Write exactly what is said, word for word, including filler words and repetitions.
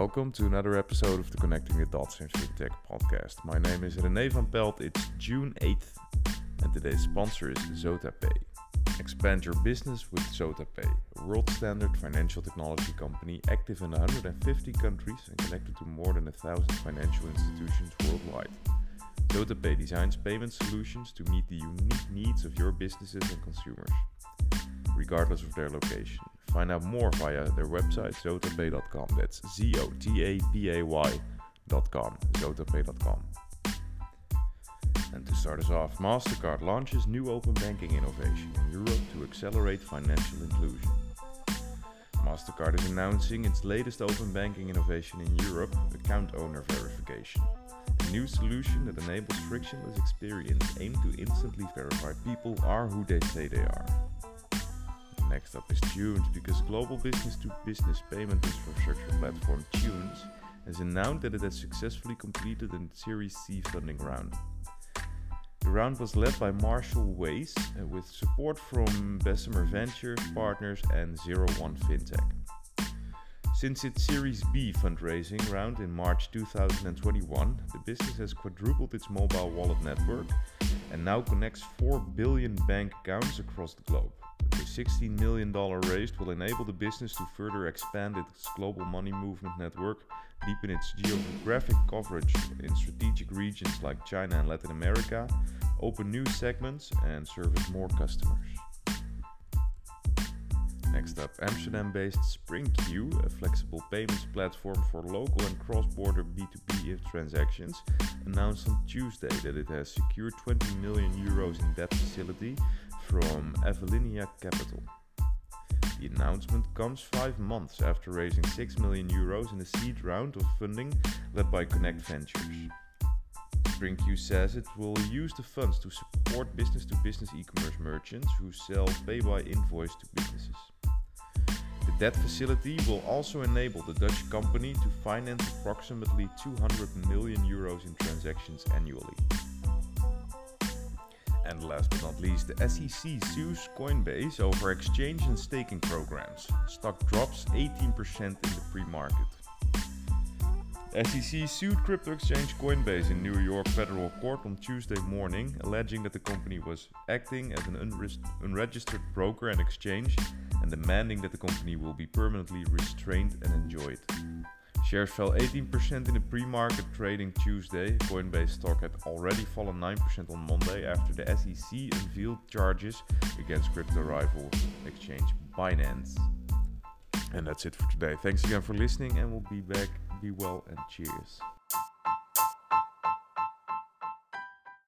Welcome to another episode of the Connecting the Dots in FinTech podcast. My name is René van Pelt. It's June eighth and today's sponsor is Zotapay. Expand your business with Zotapay, a world standard financial technology company active in one hundred fifty countries and connected to more than one thousand financial institutions worldwide. Zotapay designs payment solutions to meet the unique needs of your businesses and consumers, regardless of their location. Find out more via their website zotapay dot com. That's Z O T A P A Y dot com, zotapay dot com. And to start us off, MasterCard launches new open banking innovation in Europe to accelerate financial inclusion. MasterCard is announcing its latest open banking innovation in Europe, account owner verification. A new solution that enables frictionless experience aimed to instantly verify people are who they say they are. Next up is Thunes, because global business-to-business payment infrastructure platform Thunes has announced that it has successfully completed a Series C funding round. The round was led by Marshall Wace uh, with support from Bessemer Ventures Partners and Zero One FinTech. Since its Series B fundraising round in March two thousand twenty-one, the business has quadrupled its mobile wallet network and now connects four billion bank accounts across the globe. The sixteen million dollars raised will enable the business to further expand its global money movement network, deepen its geographic coverage in strategic regions like China and Latin America, open new segments and service more customers. Next up, Amsterdam-based SpringQ, a flexible payments platform for local and cross-border B two B transactions, announced on Tuesday that it has secured twenty million euros in debt facility from Avelinia Capital. The announcement comes five months after raising six million euros in a seed round of funding led by Connect Ventures. SpringQ says it will use the funds to support business-to-business e-commerce merchants who sell pay-by-invoice to businesses. The debt facility will also enable the Dutch company to finance approximately two hundred million euros in transactions annually. And last but not least, the S E C sues Coinbase over exchange and staking programs. Stock drops eighteen percent in the pre-market. The S E C sued crypto exchange Coinbase in New York federal court on Tuesday morning, alleging that the company was acting as an unre- unregistered broker and exchange and demanding that the company will be permanently restrained and enjoyed. Shares fell eighteen percent in the pre-market trading Tuesday. Coinbase stock had already fallen nine percent on Monday after the S E C unveiled charges against crypto rival exchange Binance. And that's it for today. Thanks again for listening and we'll be back. Be well and cheers.